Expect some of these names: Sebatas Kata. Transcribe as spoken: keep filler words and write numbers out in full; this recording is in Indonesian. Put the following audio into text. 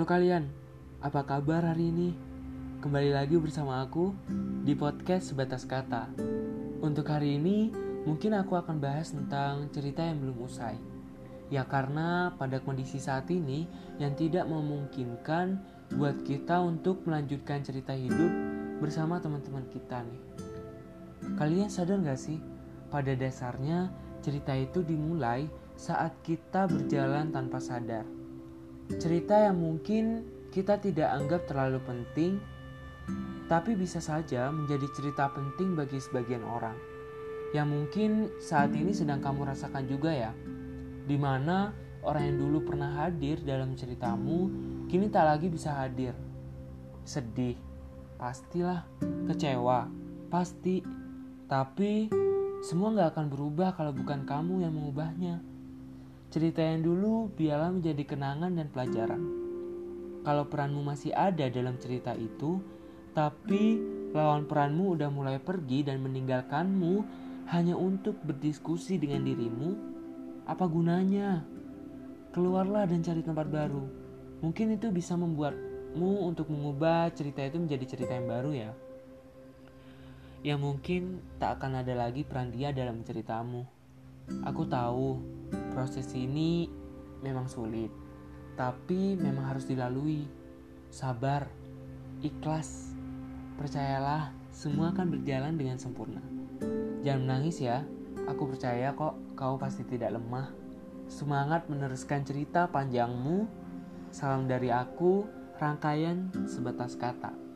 Halo kalian, apa kabar hari ini? Kembali lagi bersama aku di podcast Sebatas Kata. Untuk hari ini, mungkin aku akan bahas tentang cerita yang belum usai. Ya karena pada kondisi saat ini yang tidak memungkinkan buat kita untuk melanjutkan cerita hidup bersama teman-teman kita nih. Kalian sadar gak sih? Pada dasarnya, cerita itu dimulai saat kita berjalan tanpa sadar. Cerita yang mungkin kita tidak anggap terlalu penting, tapi bisa saja menjadi cerita penting bagi sebagian orang. Yang mungkin saat ini sedang kamu rasakan juga ya, di mana orang yang dulu pernah hadir dalam ceritamu, kini tak lagi bisa hadir. Sedih, pastilah. Kecewa, pasti. Tapi semua gak akan berubah kalau bukan kamu yang mengubahnya. Cerita yang dulu biarlah menjadi kenangan dan pelajaran. Kalau peranmu masih ada dalam cerita itu, tapi lawan peranmu udah mulai pergi dan meninggalkanmu hanya untuk berdiskusi dengan dirimu, apa gunanya? Keluarlah dan cari tempat baru. Mungkin itu bisa membuatmu untuk mengubah cerita itu menjadi cerita yang baru ya. Yang mungkin tak akan ada lagi peran dia dalam ceritamu. Aku tahu proses ini memang sulit, tapi memang harus dilalui. Sabar, ikhlas, percayalah semua akan berjalan dengan sempurna. Jangan menangis ya, aku percaya kok kau pasti tidak lemah. Semangat meneruskan cerita panjangmu. Salam dari aku, rangkaian Sebatas Kata.